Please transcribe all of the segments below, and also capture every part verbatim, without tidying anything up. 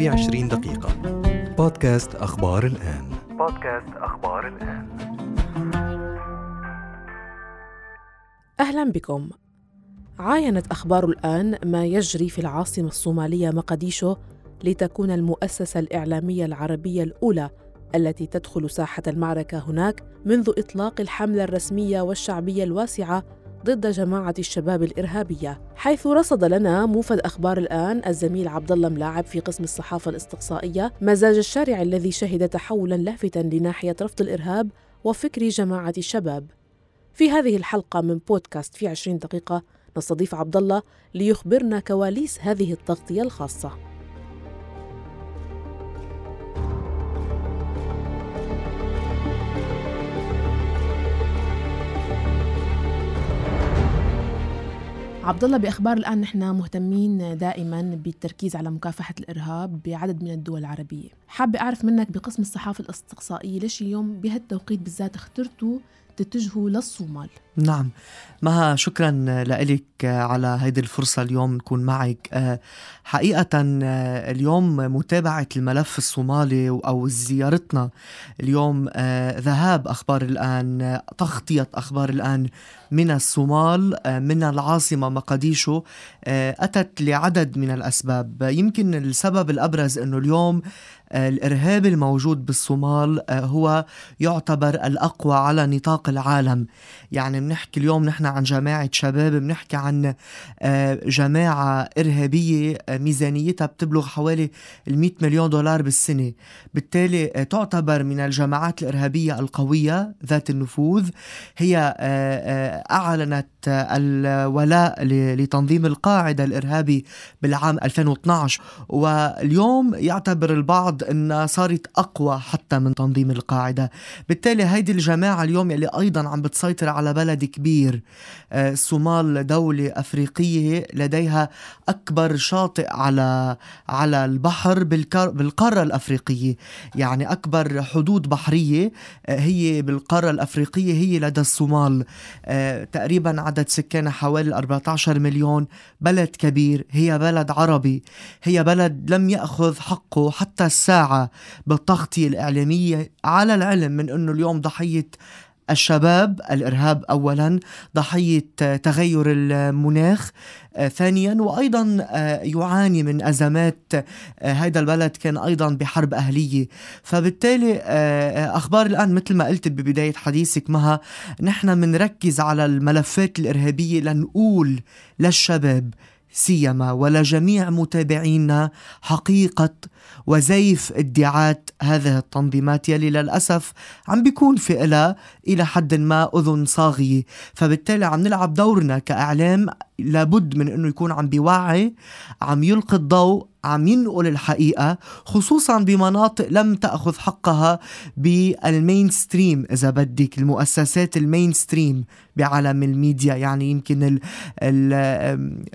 في عشرين دقيقة، بودكاست أخبار الآن. بودكاست أخبار الآن. أهلا بكم. عاينت أخبار الآن ما يجري في العاصمة الصومالية مقديشو لتكون المؤسسة الإعلامية العربية الأولى التي تدخل ساحة المعركة هناك منذ إطلاق الحملة الرسمية والشعبية الواسعة ضد جماعة الشباب الإرهابية، حيث رصد لنا موفد أخبار الآن الزميل عبدلله ملاعب في قسم الصحافة الاستقصائية مزاج الشارع الذي شهد تحولاً لافتا لناحية رفض الإرهاب وفكر جماعة الشباب. في هذه الحلقة من بودكاست في عشرين دقيقة نستضيف عبدلله ليخبرنا كواليس هذه التغطية الخاصة. عبدلله، بأخبار الآن نحن مهتمين دائما بالتركيز على مكافحة الإرهاب بعدد من الدول العربية. حابة أعرف منك بقسم الصحافة الاستقصائية، ليش اليوم بهالتوقيت بالذات اخترتوا تتجهوا للصومال؟ نعم مها، شكرا لك على هيدي الفرصة اليوم نكون معك. حقيقة اليوم متابعة الملف الصومالي أو زيارتنا اليوم، ذهاب أخبار الآن، تغطية أخبار الآن من الصومال، من العاصمة مقديشو، أتت لعدد من الأسباب. يمكن السبب الأبرز أنه اليوم الإرهاب الموجود بالصومال هو يعتبر الأقوى على نطاق العالم. يعني بنحكي اليوم نحن عن جماعة شباب، بنحكي عن جماعة إرهابية ميزانيتها بتبلغ حوالي المئة مليون دولار بالسنة، بالتالي تعتبر من الجماعات الإرهابية القوية ذات النفوذ. هي أعلنت الولاء لتنظيم القاعدة الإرهابي بالعام ألفين واثني عشر، واليوم يعتبر البعض أنها صارت أقوى حتى من تنظيم القاعدة. بالتالي هيدي الجماعة اليوم اللي أيضا عم بتسيطر على بلد كبير. الصومال دولة أفريقية لديها أكبر شاطئ على على البحر بالقارة الأفريقية، يعني أكبر حدود بحرية هي بالقارة الأفريقية هي لدى الصومال. تقريبا عدد سكانها حوالي أربعة عشر مليون. بلد كبير، هي بلد عربي، هي بلد لم يأخذ حقه حتى الساعة بالتغطية الإعلامية، على العلم من أنه اليوم ضحية الشباب، الإرهاب أولا، ضحية تغير المناخ ثانيا، وأيضا يعاني من أزمات. هذا البلد كان أيضا بحرب أهلية. فبالتالي أخبار الآن مثل ما قلت ببداية حديثك مها، نحن منركز على الملفات الإرهابية لنقول للشباب سيما ولجميع متابعينا حقيقة وزيف ادعاءات هذه التنظيمات يلي للأسف عم بيكون في إلها إلى حد ما أذن صاغية. فبالتالي عم نلعب دورنا كأعلام، لابد من أنه يكون عم بيوعي، عم يلقي الضوء، عم ينقل الحقيقة، خصوصا بمناطق لم تأخذ حقها بالمينستريم، إذا بدك المؤسسات المينستريم بعالم الميديا، يعني يمكن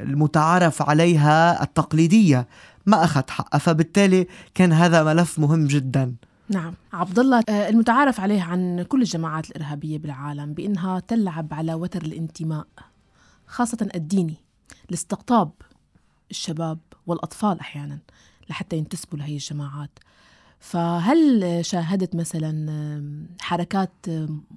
المتعارف عليها التقليدية ما أخذ حقها. فبالتالي كان هذا ملف مهم جدا. نعم عبدلله، المتعارف عليه عن كل الجماعات الإرهابية بالعالم بأنها تلعب على وتر الانتماء، خاصة الديني، لاستقطاب الشباب والأطفال أحيانا لحتى ينتسبوا لهي الجماعات. فهل شاهدت مثلا حركات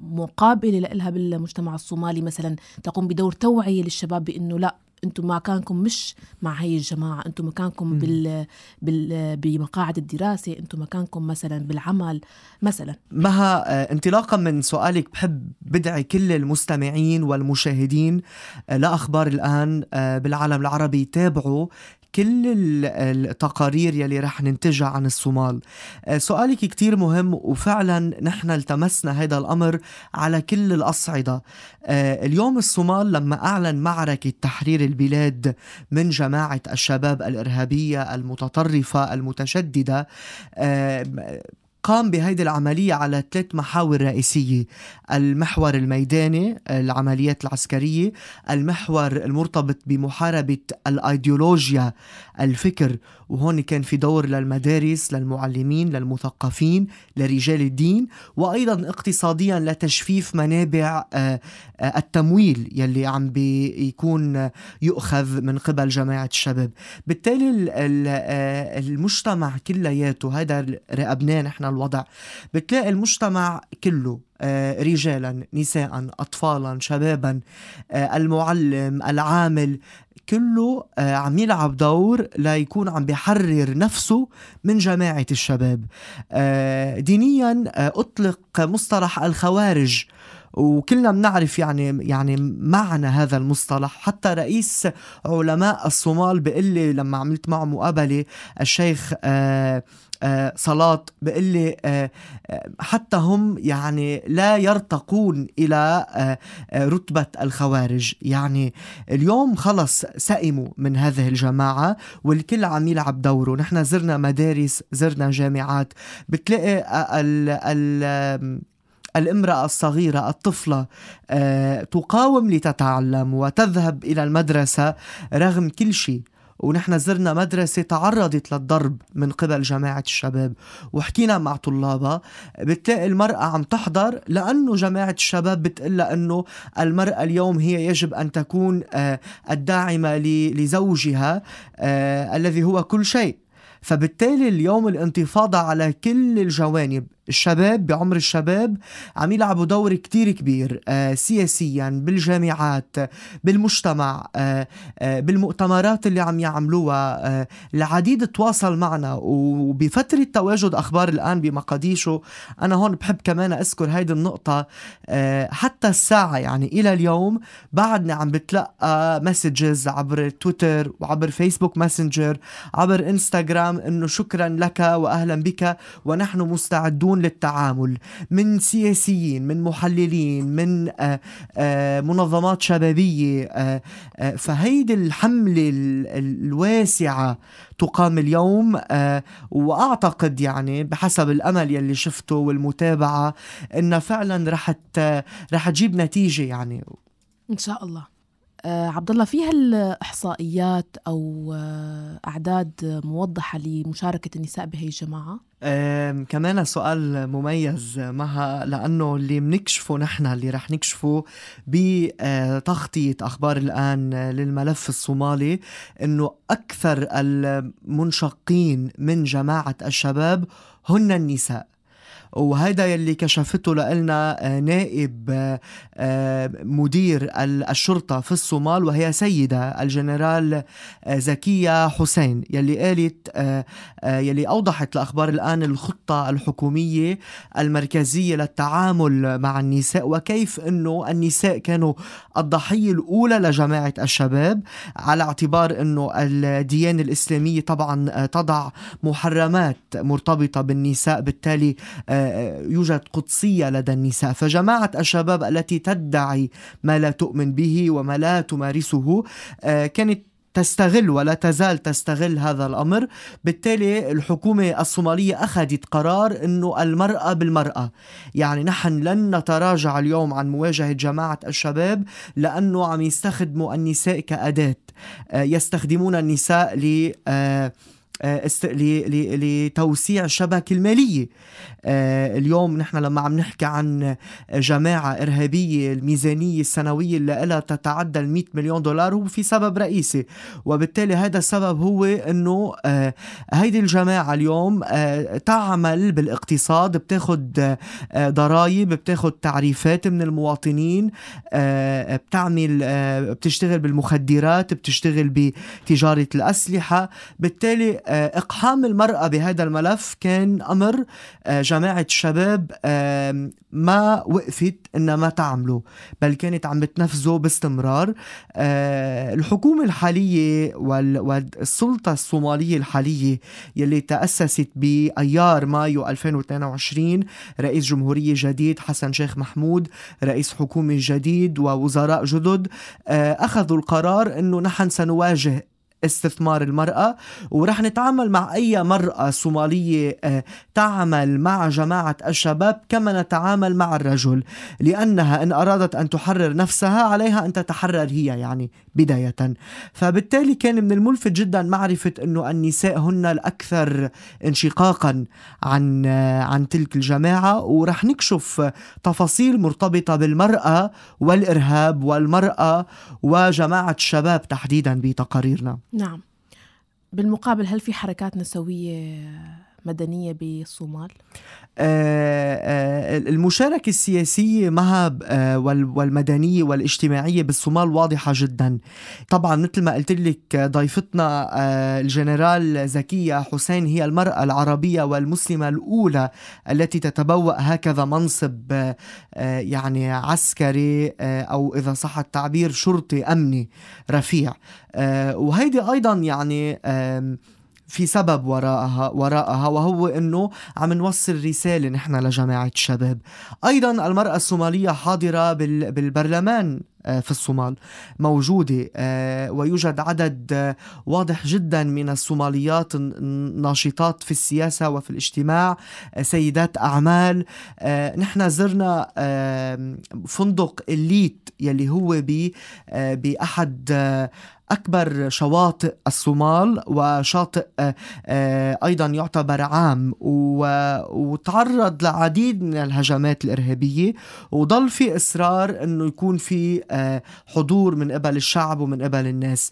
مقابلة لها بالمجتمع الصومالي مثلا تقوم بدور توعية للشباب بأنه لا، أنتم مكانكم مش مع هاي الجماعة، أنتم مكانكم بال... بال... بمقاعد الدراسة، أنتم مكانكم مثلا بالعمل مثلا؟ مها، انطلاقا من سؤالك بحب بدعي كل المستمعين والمشاهدين لأخبار الآن بالعالم العربي يتابعوا كل التقارير يلي رح ننتجها عن الصومال. سؤالك كتير مهم، وفعلا نحن التمسنا هذا الأمر على كل الأصعدة. اليوم الصومال لما أعلن معركة تحرير البلاد من جماعة الشباب الإرهابية المتطرفة المتشددة، قام بهيدي العملية على ثلاث محاور رئيسية: المحور الميداني، العمليات العسكرية، المحور المرتبط بمحاربة الأيديولوجيا، الفكر، وهون كان في دور للمدارس، للمعلمين، للمثقفين، لرجال الدين، وأيضا اقتصاديا لتجفيف منابع التمويل يلي عم بيكون يؤخذ من قبل جماعة الشباب. بالتالي المجتمع كلياته، هذا رقبناه نحن الوضع، بتلاقي المجتمع كله آه، رجالا، نساء، أطفالا، شبابا، آه، المعلم، العامل، كله آه، عم يلعب دور ليكون عم بيحرر نفسه من جماعة الشباب. آه، دينيا آه، أطلق مصطلح الخوارج، وكلنا بنعرف يعني يعني معنى هذا المصطلح. حتى رئيس علماء الصومال بقلي لما عملت معه مقابلة، الشيخ آه آه صلاة، بقلي آه حتى هم يعني لا يرتقون إلى آه رتبة الخوارج. يعني اليوم خلص سئموا من هذه الجماعة والكل عم يلعب دوره. نحن زرنا مدارس، زرنا جامعات، بتلاقي ال ال الامرأة الصغيرة، الطفلة أه، تقاوم لتتعلم وتذهب إلى المدرسة رغم كل شيء. ونحن زرنا مدرسة تعرضت للضرب من قبل جماعة الشباب وحكينا مع طلابها، بتلاقي المرأة عم تحضر لأنه جماعة الشباب بتقلها أنه المرأة اليوم هي يجب أن تكون الداعمة لزوجها الذي هو كل شيء. فبالتالي اليوم الانتفاضة على كل الجوانب. الشباب بعمر الشباب عم يلعبوا دور كتير كبير آه، سياسيا، بالجامعات، بالمجتمع، آه، آه، بالمؤتمرات اللي عم يعملوها. آه، العديد تواصل معنا. وبفترة تواجد أخبار الآن بمقديشو، أنا هون بحب كمان أذكر هيدي النقطة، آه، حتى الساعة يعني إلى اليوم بعدنا عم بتلقى مسجز عبر تويتر وعبر فيسبوك ماسنجر، عبر إنستغرام، إنه شكرا لك وأهلا بك ونحن مستعدون للتعامل، من سياسيين، من محللين، من منظمات شبابية. فهيدي الحملة الواسعة تقام اليوم، وأعتقد يعني بحسب الأمل يلي شفته والمتابعة إنه فعلا رح رح تجيب نتيجة يعني إن شاء الله. عبدالله، في هالإحصائيات أو أعداد موضحة لمشاركة النساء بهي الجماعة؟ كمان سؤال مميز مها، لأنه اللي منكشفه نحن، اللي رح نكشفه بتغطية أخبار الآن للملف الصومالي، أنه أكثر المنشقين من جماعة الشباب هن النساء. وهذا يلي كشفته لنا نائب مدير الشرطة في الصومال، وهي سيدة، الجنرال زكيه حسين، يلي قالت، يلي أوضحت لأخبار الآن الخطة الحكومية المركزية للتعامل مع النساء، وكيف أنه النساء كانوا الضحية الأولى لجماعة الشباب، على اعتبار أنه الديانة الإسلامية طبعا تضع محرمات مرتبطة بالنساء، بالتالي يوجد قدسية لدى النساء. فجماعة الشباب التي تدعي ما لا تؤمن به وما لا تمارسه كانت تستغل ولا تزال تستغل هذا الأمر. بالتالي الحكومة الصومالية أخذت قرار أنه المرأة بالمرأة، يعني نحن لن نتراجع اليوم عن مواجهة جماعة الشباب لأنه عم يستخدموا النساء كأداة، يستخدمون النساء ل لتوسيع الشبكة المالية. اليوم نحن لما عم نحكي عن جماعة إرهابية، الميزانية السنوية اللي لها تتعدى المئة مليون دولار، هو في سبب رئيسي، وبالتالي هذا السبب هو أنه هيدي الجماعة اليوم تعمل بالاقتصاد، بتاخد ضرائب، بتاخد تعريفات من المواطنين، بتعمل بتشتغل بالمخدرات، بتشتغل بتجارة الأسلحة. بالتالي إقحام المرأة بهذا الملف كان أمر جماعة الشباب ما وقفت إنما تعمله، بل كانت عم بتنفذه باستمرار. الحكومة الحالية والسلطة الصومالية الحالية يلي تأسست بأيار مايو ألفين واثنين وعشرين، رئيس جمهورية جديد حسن شيخ محمود، رئيس حكومة جديد ووزراء جدد، أخذوا القرار إنه نحن سنواجه استثمار المرأة، ورح نتعامل مع أي مرأة صومالية تعمل مع جماعة الشباب كما نتعامل مع الرجل، لأنها إن أرادت أن تحرر نفسها عليها أن تتحرر هي يعني بداية. فبالتالي كان من الملفت جدا معرفة أنه النساء هن الأكثر انشقاقا عن عن تلك الجماعة، ورح نكشف تفاصيل مرتبطة بالمرأة والإرهاب والمرأة وجماعة الشباب تحديدا بتقاريرنا. نعم. بالمقابل هل في حركات نسوية مدنية بالصومال؟ المشاركة السياسية مها والمدنية والاجتماعية بالصومال واضحة جدا. طبعا مثل ما قلت لك ضيفتنا الجنرال زكيه حسين هي المرأة العربية والمسلمة الأولى التي تتبوأ هكذا منصب يعني عسكري أو إذا صح التعبير شرطي أمني رفيع، وهيدي أيضا يعني في سبب وراءها وراءها وهو انه عم نوصل رساله نحن لجماعه الشباب. ايضا المراه الصوماليه حاضره بالبرلمان في الصومال، موجودة، ويوجد عدد واضح جدا من الصوماليات الناشطات في السياسة وفي الاجتماع، سيدات أعمال. نحن زرنا فندق الليت يلي هو بأحد أكبر شواطئ الصومال وشاطئ أيضا يعتبر عام، وتعرض لعديد من الهجمات الإرهابية، وظل في إصرار أنه يكون في حضور من قبل الشعب ومن قبل الناس.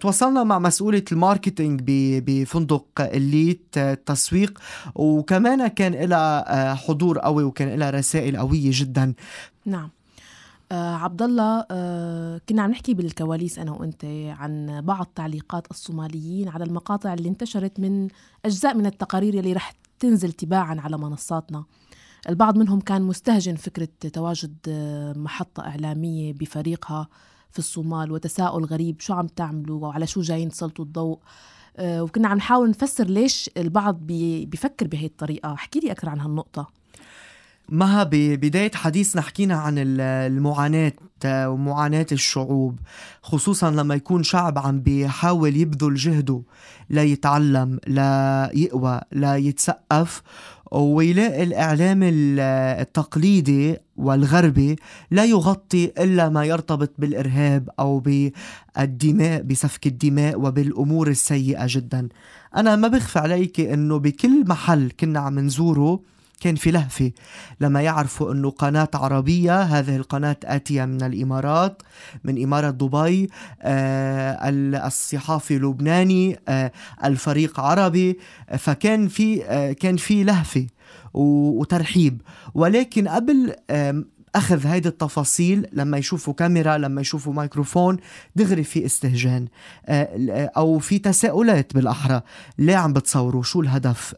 تواصلنا مع مسؤولة الماركتينج بفندق الليت التسويق، وكمان كان لها حضور قوي وكان لها رسائل قوية جدا. نعم. آه عبدالله، آه كنا عم نحكي بالكواليس أنا وأنت عن بعض تعليقات الصوماليين على المقاطع اللي انتشرت من أجزاء من التقارير اللي رح تنزل تباعا على منصاتنا. البعض منهم كان مستهجن فكرة تواجد محطة إعلامية بفريقها في الصومال، وتساؤل غريب شو عم تعملوا وعلى شو جايين تسلطوا الضوء، آه وكنا عم نحاول نفسر ليش البعض بي بيفكر بهي الطريقة. حكي لي أكثر عن هالنقطة. مها، ببداية حديثنا حكينا عن المعاناة ومعاناة الشعوب، خصوصا لما يكون شعب عم بيحاول يبذل جهده ليتعلم، لا يقوى، لا يتسقف، ويلاقي الإعلام التقليدي والغربي لا يغطي إلا ما يرتبط بالإرهاب أو بالدماء، بسفك الدماء وبالأمور السيئة جدا. أنا ما بخفي عليك أنه بكل محل كنا عم نزوره كان في لهفة لما يعرفوا أنه قناة عربية، هذه القناة آتية من الإمارات، من إمارة دبي، آه الصحافي لبناني، آه الفريق عربي، آه فكان في آه كان في لهفة وترحيب. ولكن قبل آه أخذ هيدي التفاصيل، لما يشوفوا كاميرا، لما يشوفوا مايكروفون، دغري في استهجان أو في تساؤلات. بالأحرى، ليه عم بتصوروا؟ شو الهدف؟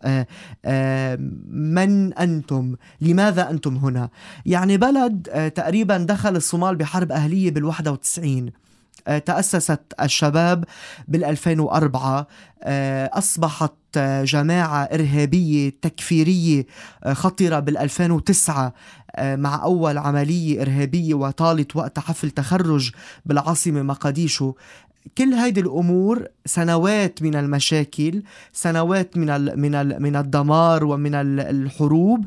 من أنتم؟ لماذا أنتم هنا؟ يعني بلد تقريبا دخل الصومال بحرب أهلية بالواحد وتسعين، تأسست الشباب بالألفين وأربعة، أصبحت جماعة إرهابية تكفيرية خطيرة بالألفين وتسعة مع أول عملية إرهابية وطالت وقت حفل تخرج بالعاصمة مقديشو. كل هيدي الأمور سنوات من المشاكل، سنوات من ال من ال من الدمار ومن الحروب.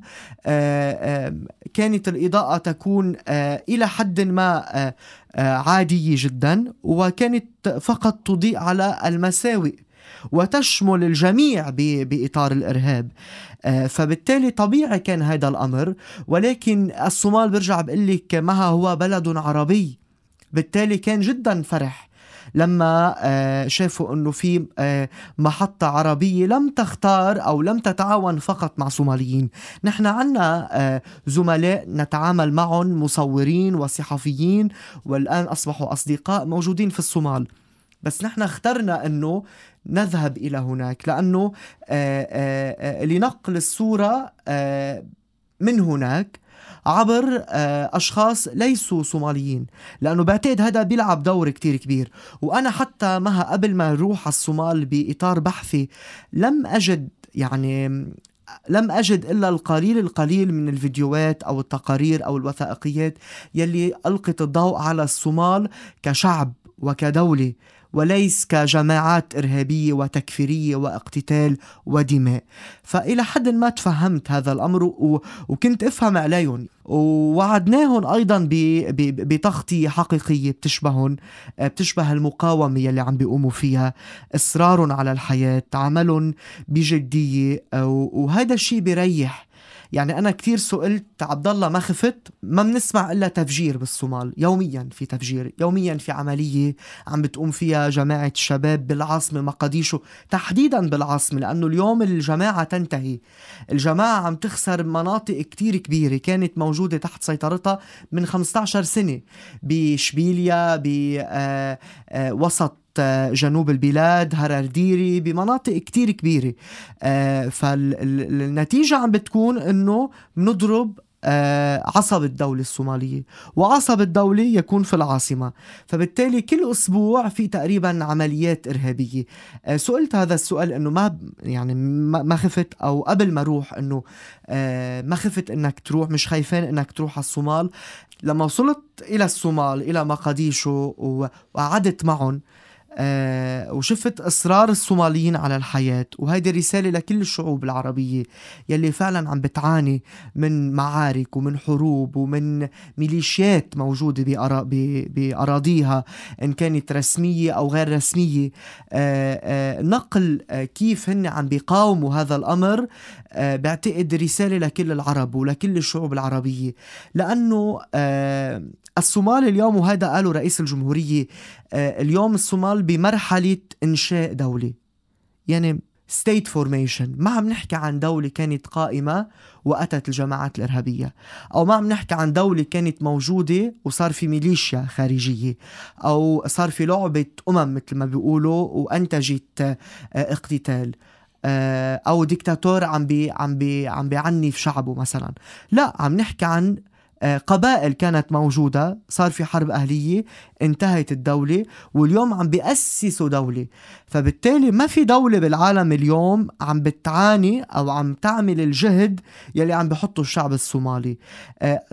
كانت الإضاءة تكون إلى حد ما عادية جدا، وكانت فقط تضيء على المساوئ وتشمل الجميع بإطار الإرهاب. فبالتالي طبيعي كان هذا الأمر. ولكن الصومال، برجع بقلك مها، هو بلد عربي، بالتالي كان جدا فرح لما شافوا أنه في محطة عربية لم تختار أو لم تتعاون فقط مع صوماليين. نحن عنا زملاء نتعامل معهم، مصورين وصحفيين، والآن أصبحوا أصدقاء موجودين في الصومال، بس نحن اخترنا أنه نذهب إلى هناك لأنه لنقل الصورة من هناك عبر أشخاص ليسوا صوماليين، لأنه بعتقد هذا بيلعب دور كتير كبير. وأنا حتى مها قبل ما أروح الصومال بإطار بحثي لم أجد يعني لم أجد إلا القليل القليل من الفيديوهات أو التقارير أو الوثائقيات يلي ألقت الضوء على الصومال كشعب وكدولة وليس كجماعات إرهابية وتكفيرية واقتتال ودماء. فإلى حد ما تفهمت هذا الأمر و... وكنت أفهم عليهم، ووعدناهم أيضا بتغطية حقيقية بتشبههم، بتشبه المقاومة يلي عم بيقوموا فيها، إصرار على الحياة، عمل بجدية، وهذا الشيء بيريح. يعني أنا كتير سئلت عبدالله ما خفت؟ ما بنسمع إلا تفجير بالصومال، يوميا في تفجير، يوميا في عملية عم بتقوم فيها جماعة الشباب بالعاصمة مقديشو، تحديدا بالعاصمة، لأنه اليوم الجماعة تنتهي، الجماعة عم تخسر مناطق كتير كبيرة كانت موجودة تحت سيطرتها من خمسة عشر سنة، بشبيليا، بوسط جنوب البلاد، هررديري، بمناطق كتير كبيرة. فالنتيجة عم بتكون انه بنضرب عصب الدولة الصومالية، وعصب الدولة يكون في العاصمة، فبالتالي كل أسبوع في تقريبا عمليات إرهابية. سئلت هذا السؤال إنه ما يعني ما خفت، أو قبل ما روح إنه ما خفت إنك تروح، مش خايفين إنك تروح على الصومال؟ لما وصلت إلى الصومال، إلى مقديشو، وقعدت معهم أه وشفت إصرار الصوماليين على الحياة، وهذه رسالة لكل الشعوب العربية يلي فعلا عم بتعاني من معارك ومن حروب ومن ميليشيات موجودة بأراضيها، إن كانت رسمية أو غير رسمية. أه أه نقل كيف هن عم بيقاوموا هذا الأمر أه بعتقد رسالة لكل العرب ولكل الشعوب العربية، لأنه أه الصومال اليوم، وهذا قاله رئيس الجمهورية، اليوم الصومال بمرحلة إنشاء دولة، يعني state formation. ما عم نحكي عن دولة كانت قائمة وأتت الجماعات الإرهابية، أو ما عم نحكي عن دولة كانت موجودة وصار في ميليشيا خارجية، أو صار في لعبة أمم مثل ما بيقولوا وأنتجت اقتتال، أو ديكتاتور عم بي عم بي عم بيعني في شعبه مثلا. لا، عم نحكي عن قبائل كانت موجودة، صار في حرب أهلية، انتهت الدولة، واليوم عم بيأسسوا دولة. فبالتالي ما في دولة بالعالم اليوم عم بتعاني أو عم تعمل الجهد يلي عم بحطه الشعب الصومالي.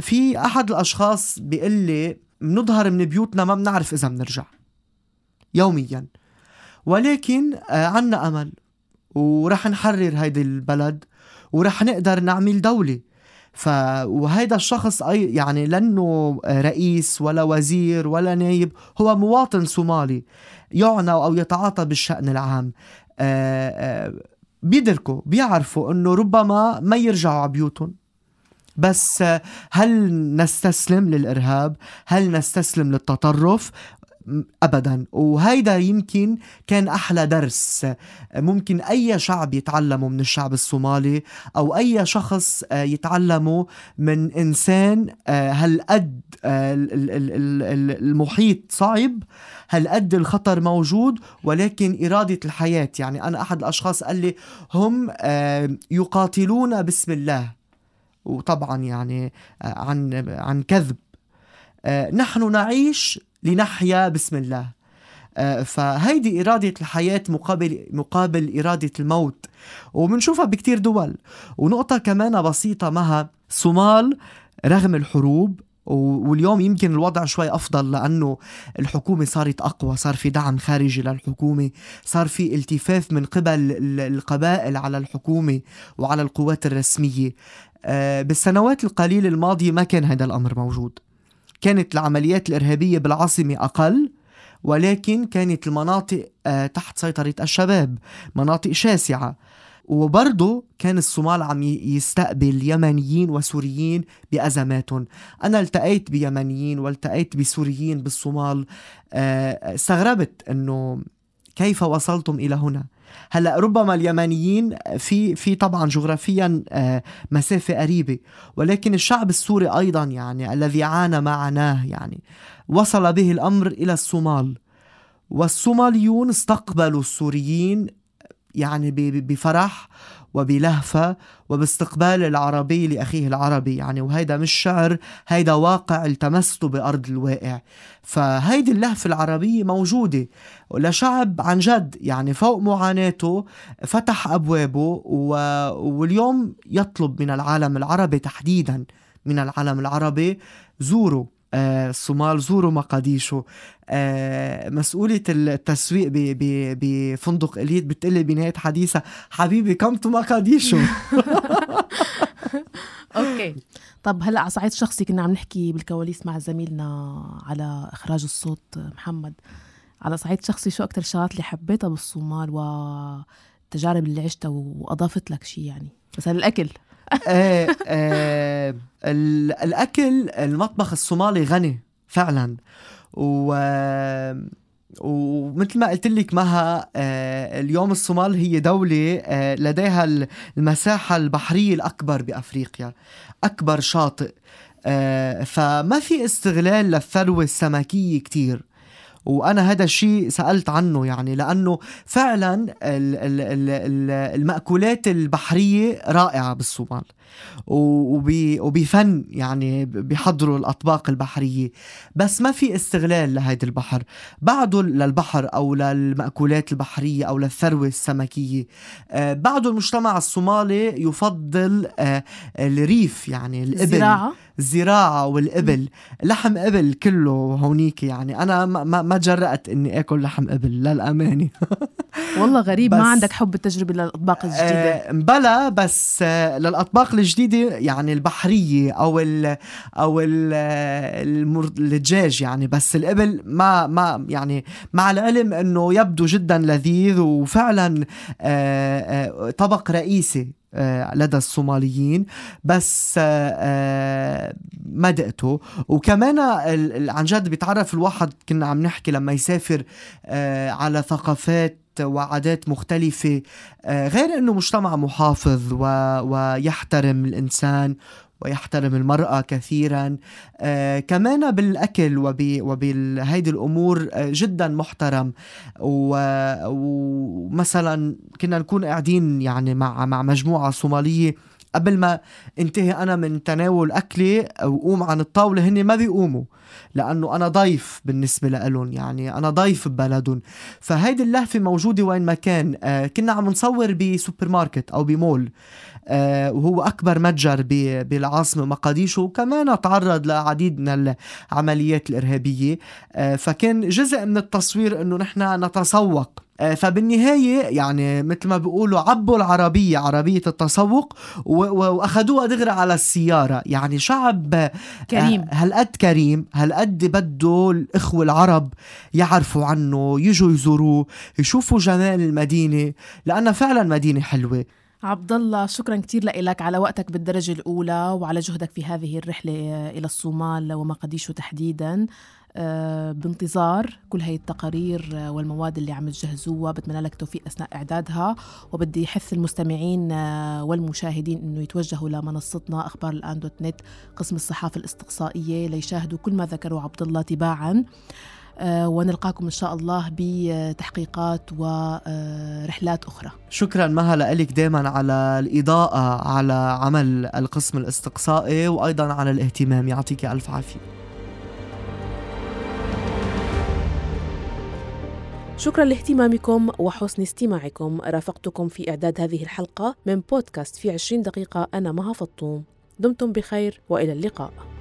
في أحد الأشخاص بيقول لي منظهر من بيوتنا ما بنعرف إذا بنرجع يوميا، ولكن عنا أمل ورح نحرر هيدا البلد ورح نقدر نعمل دولة. ف وهذا الشخص أي يعني لأنه رئيس ولا وزير ولا نايب، هو مواطن صومالي يعنى أو يتعاطى بالشأن العام، آآ آآ بيدركوا بيعرفوا أنه ربما ما يرجعوا على بيوتهم، بس هل نستسلم للإرهاب؟ هل نستسلم للتطرف؟ أبدا. وهيدا يمكن كان أحلى درس ممكن أي شعب يتعلمه من الشعب الصومالي، أو أي شخص يتعلمه من إنسان هالقد المحيط صعب، هالقد الخطر موجود، ولكن إرادة الحياة. يعني أنا أحد الأشخاص قال لي هم يقاتلون بسم الله، وطبعا يعني عن, عن كذب، نحن نعيش لنحيا بسم الله. فهيدي إرادة الحياة مقابل, مقابل إرادة الموت، ومنشوفها بكتير دول. ونقطة كمان بسيطة مها، الصومال رغم الحروب، واليوم يمكن الوضع شوي أفضل لأنه الحكومة صارت أقوى، صار في دعم خارجي للحكومة، صار في التفاف من قبل القبائل على الحكومة وعلى القوات الرسمية. بالسنوات القليلة الماضية ما كان هذا الأمر موجود، كانت العمليات الإرهابية بالعاصمة أقل، ولكن كانت المناطق تحت سيطرة الشباب، مناطق شاسعة، وبرضه كان الصومال عم يستقبل يمنيين وسوريين بأزماتهم. أنا التقيت بيمنيين والتقيت بسوريين بالصومال، استغربت أنه كيف وصلتم إلى هنا؟ هلأ ربما اليمنيين في, في طبعا جغرافيا مسافة قريبة، ولكن الشعب السوري أيضا يعني الذي عانى معناه يعني وصل به الأمر إلى الصومال، والصوماليون استقبلوا السوريين يعني بفرح وبلهفة وباستقبال العربي لأخيه العربي يعني. وهيدا مش شعر، هيدا واقع التمسته بأرض الواقع. فهيدي اللهفة العربية موجودة لشعب عن جد يعني فوق معاناته فتح أبوابه، و... واليوم يطلب من العالم العربي، تحديدا من العالم العربي، زوروا الصومال، زوروا مقديشو. مسؤولة التسويق بفندق الليت بتقلي بنهاية حديثة: حبيبي كم تو مقديشو. أوكي. طب هلأ على صعيد شخصي، كنا عم نحكي بالكواليس مع زميلنا على إخراج الصوت محمد، على صعيد شخصي شو أكتر الشغلات اللي حبيتها بالصومال وتجارب اللي عشتها وأضافت لك شي؟ يعني مثلا الأكل. آه آه الأكل، المطبخ الصومالي غني فعلا، و ومثل ما قلت لك مها، اليوم الصومال هي دولة لديها المساحة البحرية الأكبر بأفريقيا، أكبر شاطئ، فما في استغلال للثروة السمكية كتير. وأنا هذا الشيء سألت عنه، يعني لأنه فعلا المأكولات البحرية رائعة بالصومال، وبفن يعني بيحضروا الأطباق البحرية، بس ما في استغلال لهذا البحر بعده، للبحر أو للمأكولات البحرية أو للثروة السمكية بعده. المجتمع الصومالي يفضل الريف، يعني الإبل، الزراعة والإبل، لحم إبل كله هونيك. يعني أنا ما, ما جرأت أني أكل لحم إبل للأماني. والله غريب، ما عندك حب التجربة للأطباق الجديدة؟ بلا، بس للأطباق الجديدة يعني البحرية أو ال أو ال الدجاج يعني، بس الإبل ما ما يعني، مع العلم أنه يبدو جدا لذيذ وفعلا طبق رئيسي لدى الصوماليين، بس ما دقته. وكمان عن جد بيتعرف الواحد، كنا عم نحكي لما يسافر، على ثقافات وعادات مختلفة، غير أنه مجتمع محافظ ويحترم الإنسان ويحترم المرأة كثيرا، آه كمان بالأكل وبهيدي الأمور آه جدا محترم. ومثلا كنا نكون قاعدين يعني مع, مع مجموعة صومالية، قبل ما انتهي أنا من تناول أكلي وقوم عن الطاولة هني ما بيقوموا، لأنه أنا ضيف بالنسبة لألون، يعني أنا ضيف ببلدهم، فهيدي اللهفة موجودة وين ما كان. آه كنا عم نصور بسوبر ماركت أو بمول، آه وهو أكبر متجر بالعاصمة مقديشو، وكمان تعرض لعديد من العمليات الإرهابية، آه فكان جزء من التصوير أنه نحن نتسوق. فبالنهاية يعني مثل ما بيقولوا عبوا العربية، عربية التسوق، وأخدوها دغري على السيارة. يعني شعب كريم، هالقد كريم، هالقد بده الإخوة العرب يعرفوا عنه، يجوا يزوروه، يشوفوا جمال المدينة، لأنها فعلا مدينة حلوة. عبدالله، شكرا كتير لإلك على وقتك بالدرجة الأولى، وعلى جهدك في هذه الرحلة إلى الصومال ومقديشو تحديدا. بانتظار كل هاي التقارير والمواد اللي عم تجهزوها، بتمنى لك توفيق أثناء إعدادها، وبدي يحث المستمعين والمشاهدين إنه يتوجهوا لمنصتنا أخبار الآن دوت نت قسم الصحافة الاستقصائية ليشاهدوا كل ما ذكروا عبد الله تباعا. ونلقاكم إن شاء الله بتحقيقات ورحلات أخرى. شكرا مها لك دايما على الإضاءة على عمل القسم الاستقصائي، وأيضا على الاهتمام. يعطيك ألف عافية. شكرا لاهتمامكم وحسن استماعكم. رافقتكم في إعداد هذه الحلقة من بودكاست في عشرين دقيقة أنا مها فطوم. دمتم بخير وإلى اللقاء.